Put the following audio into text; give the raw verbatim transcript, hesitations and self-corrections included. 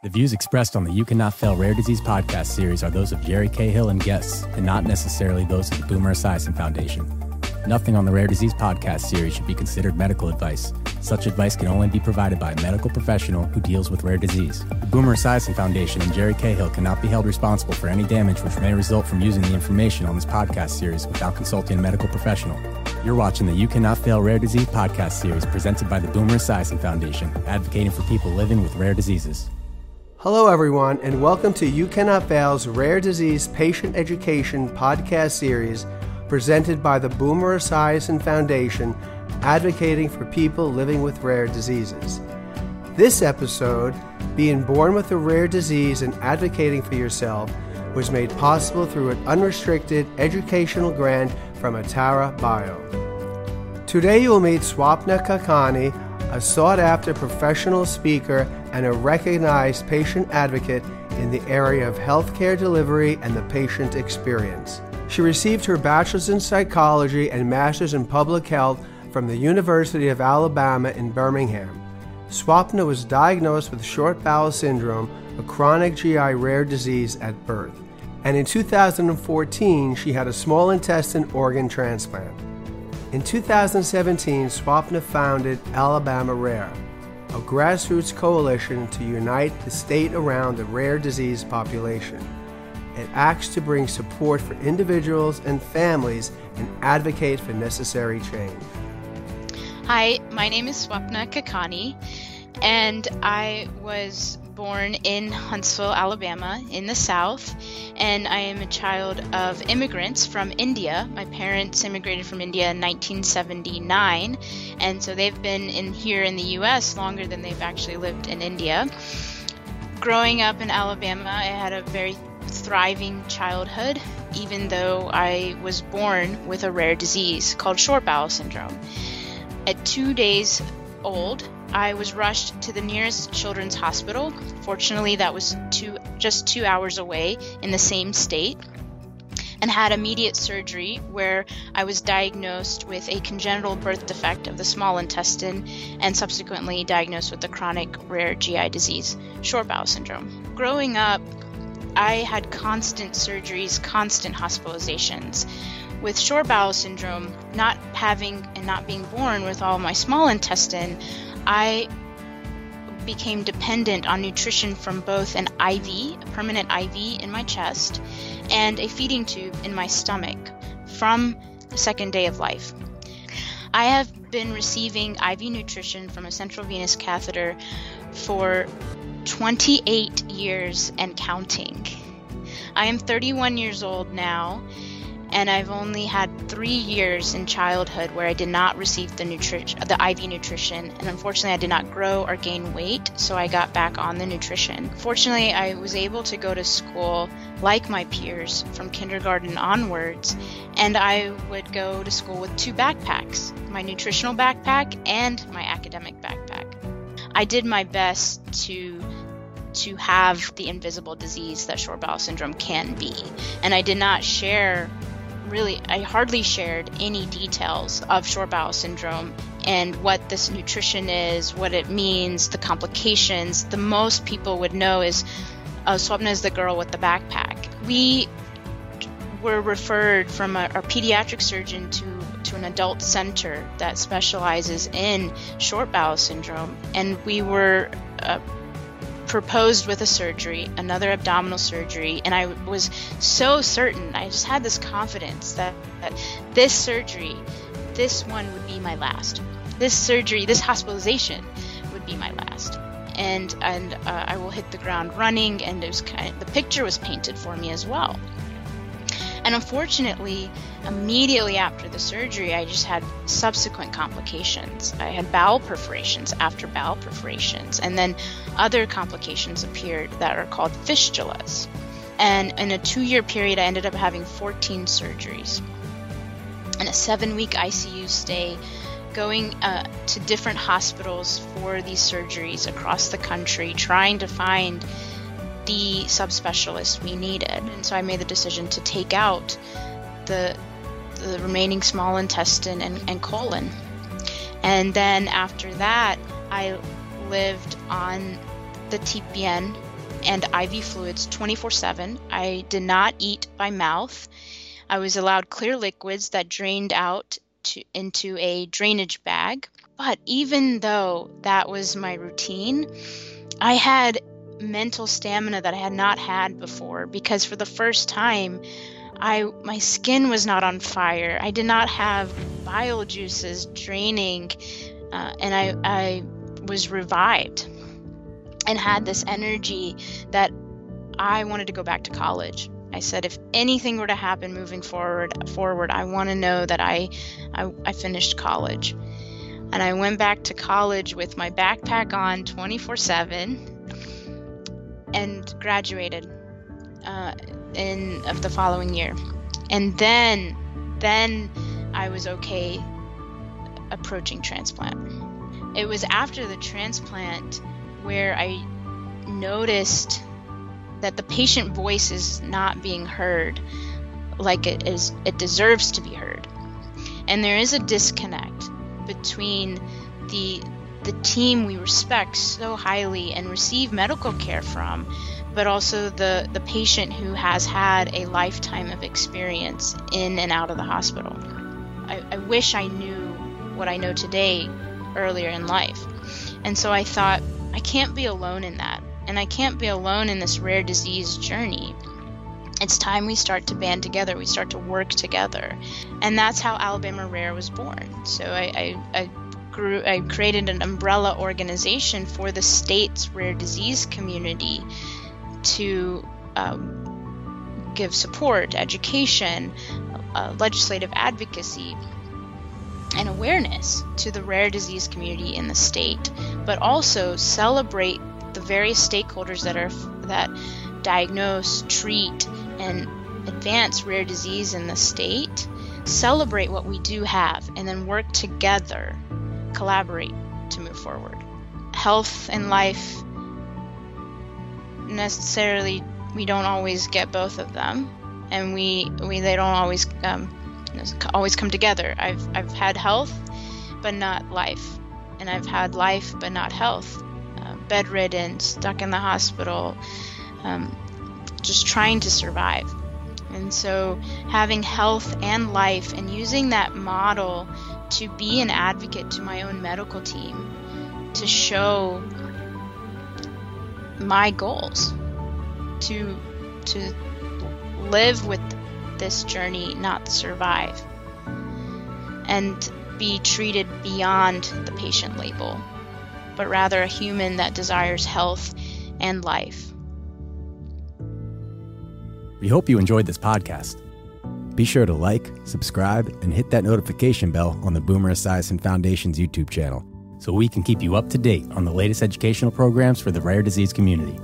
The views expressed on the You Cannot Fail Rare Disease podcast series are those of Jerry Cahill and guests, and not necessarily those of the Boomer Esiason Foundation. Nothing on the Rare Disease podcast series should be considered medical advice. Such advice can only be provided by a medical professional who deals with rare disease. The Boomer Esiason Foundation and Jerry Cahill cannot be held responsible for any damage which may result from using the information on this podcast series without consulting a medical professional. You're watching the You Cannot Fail Rare Disease podcast series presented by the Boomer Esiason Foundation, advocating for people living with rare diseases. Hello, everyone, and welcome to You Cannot Fail's Rare Disease Patient Education podcast series presented by the Boomer Esiason Foundation, advocating for people living with rare diseases. This episode, Being Born with a Rare Disease and Advocating for Yourself, was made possible through an unrestricted educational grant from Atara Bio. Today you will meet Swapna Kakani, a sought-after professional speaker and a recognized patient advocate in the area of healthcare delivery and the patient experience. She received her bachelor's in psychology and master's in public health from the University of Alabama in Birmingham. Swapna was diagnosed with short bowel syndrome, a chronic G I rare disease, at birth. And in two thousand fourteen, she had a small intestine organ transplant. In two thousand seventeen, Swapna founded Alabama Rare, a grassroots coalition to unite the state around the rare disease population. It acts to bring support for individuals and families and advocate for necessary change. Hi, my name is Swapna Kakani, and I was born in Huntsville, Alabama, in the South, and I am a child of immigrants from India. My parents immigrated from India in nineteen seventy-nine, and so they've been in here in the U S longer than they've actually lived in India. Growing up in Alabama, I had a very thriving childhood, even though I was born with a rare disease called short bowel syndrome. At two days old, I was rushed to the nearest children's hospital. Fortunately, that was two, just two hours away in the same state, and had immediate surgery where I was diagnosed with a congenital birth defect of the small intestine and subsequently diagnosed with the chronic rare G I disease, short bowel syndrome. Growing up, I had constant surgeries, constant hospitalizations. With short bowel syndrome, not having and not being born with all my small intestine, I became dependent on nutrition from both an I V, a permanent I V in my chest, and a feeding tube in my stomach from the second day of life. I have been receiving I V nutrition from a central venous catheter for twenty-eight years and counting. I am thirty-one years old now, and I've only had three years in childhood where I did not receive the nutrition, the I V nutrition, and unfortunately I did not grow or gain weight, so I got back on the nutrition. Fortunately, I was able to go to school like my peers from kindergarten onwards, and I would go to school with two backpacks, my nutritional backpack and my academic backpack. I did my best to to have the invisible disease that short bowel syndrome can be, and I did not share Really, I hardly shared any details of short bowel syndrome and what this nutrition is, what it means, the complications. The most people would know is uh, Swapna is the girl with the backpack. We were referred from a, our pediatric surgeon to, to an adult center that specializes in short bowel syndrome, and we were uh, proposed with a surgery, another abdominal surgery, and I was so certain, I just had this confidence that, that this surgery, this one would be my last. This surgery, this hospitalization would be my last. And and uh, I will hit the ground running, and it was kind of, the picture was painted for me as well. And unfortunately, immediately after the surgery, I just had subsequent complications. I had bowel perforations after bowel perforations, and then other complications appeared that are called fistulas. And in a two-year period, I ended up having fourteen surgeries and a seven-week I C U stay, going uh, to different hospitals for these surgeries across the country, trying to find the subspecialist we needed. And so I made the decision to take out the, the remaining small intestine and, and colon. And then after that, I lived on the T P N and I V fluids twenty-four seven. I did not eat by mouth. I was allowed clear liquids that drained out to, into a drainage bag. But even though that was my routine, I had mental stamina that I had not had before, because for the first time, I my skin was not on fire. I did not have bile juices draining, uh, and I, I was revived and had this energy that I wanted to go back to college. I said, if anything were to happen moving forward, forward, I want to know that I, I, I finished college. And I went back to college with my backpack on twenty-four seven and graduated uh, in of the following year. And then, then I was okay approaching transplant. It was after the transplant where I noticed that the patient voice is not being heard like it is, it deserves to be heard. And there is a disconnect between the the team we respect so highly and receive medical care from, but also the, the patient who has had a lifetime of experience in and out of the hospital. I, I wish I knew what I know today earlier in life. And so I thought, I can't be alone in that. And I can't be alone in this rare disease journey. It's time we start to band together, we start to work together. And that's how Alabama Rare was born. So I, I, I, grew, I created an umbrella organization for the state's rare disease community to um, give support, education, uh, legislative advocacy, and awareness to the rare disease community in the state, but also celebrate the various stakeholders that are that diagnose, treat, and advance rare disease in the state, celebrate what we do have, and then work together, collaborate to move forward. Health and life, necessarily, we don't always get both of them, and we, we they don't always um, always come together. I've I've had health, but not life, and I've had life, but not health. Uh, bedridden, stuck in the hospital, um, just trying to survive. And so having health and life and using that model to be an advocate to my own medical team, to show my goals, to to live with this journey, not survive, and be treated beyond the patient label, but rather a human that desires health and life. We hope you enjoyed this podcast. Be sure to like, subscribe, and hit that notification bell on the Boomer Esiason Foundation's YouTube channel so we can keep you up to date on the latest educational programs for the rare disease community.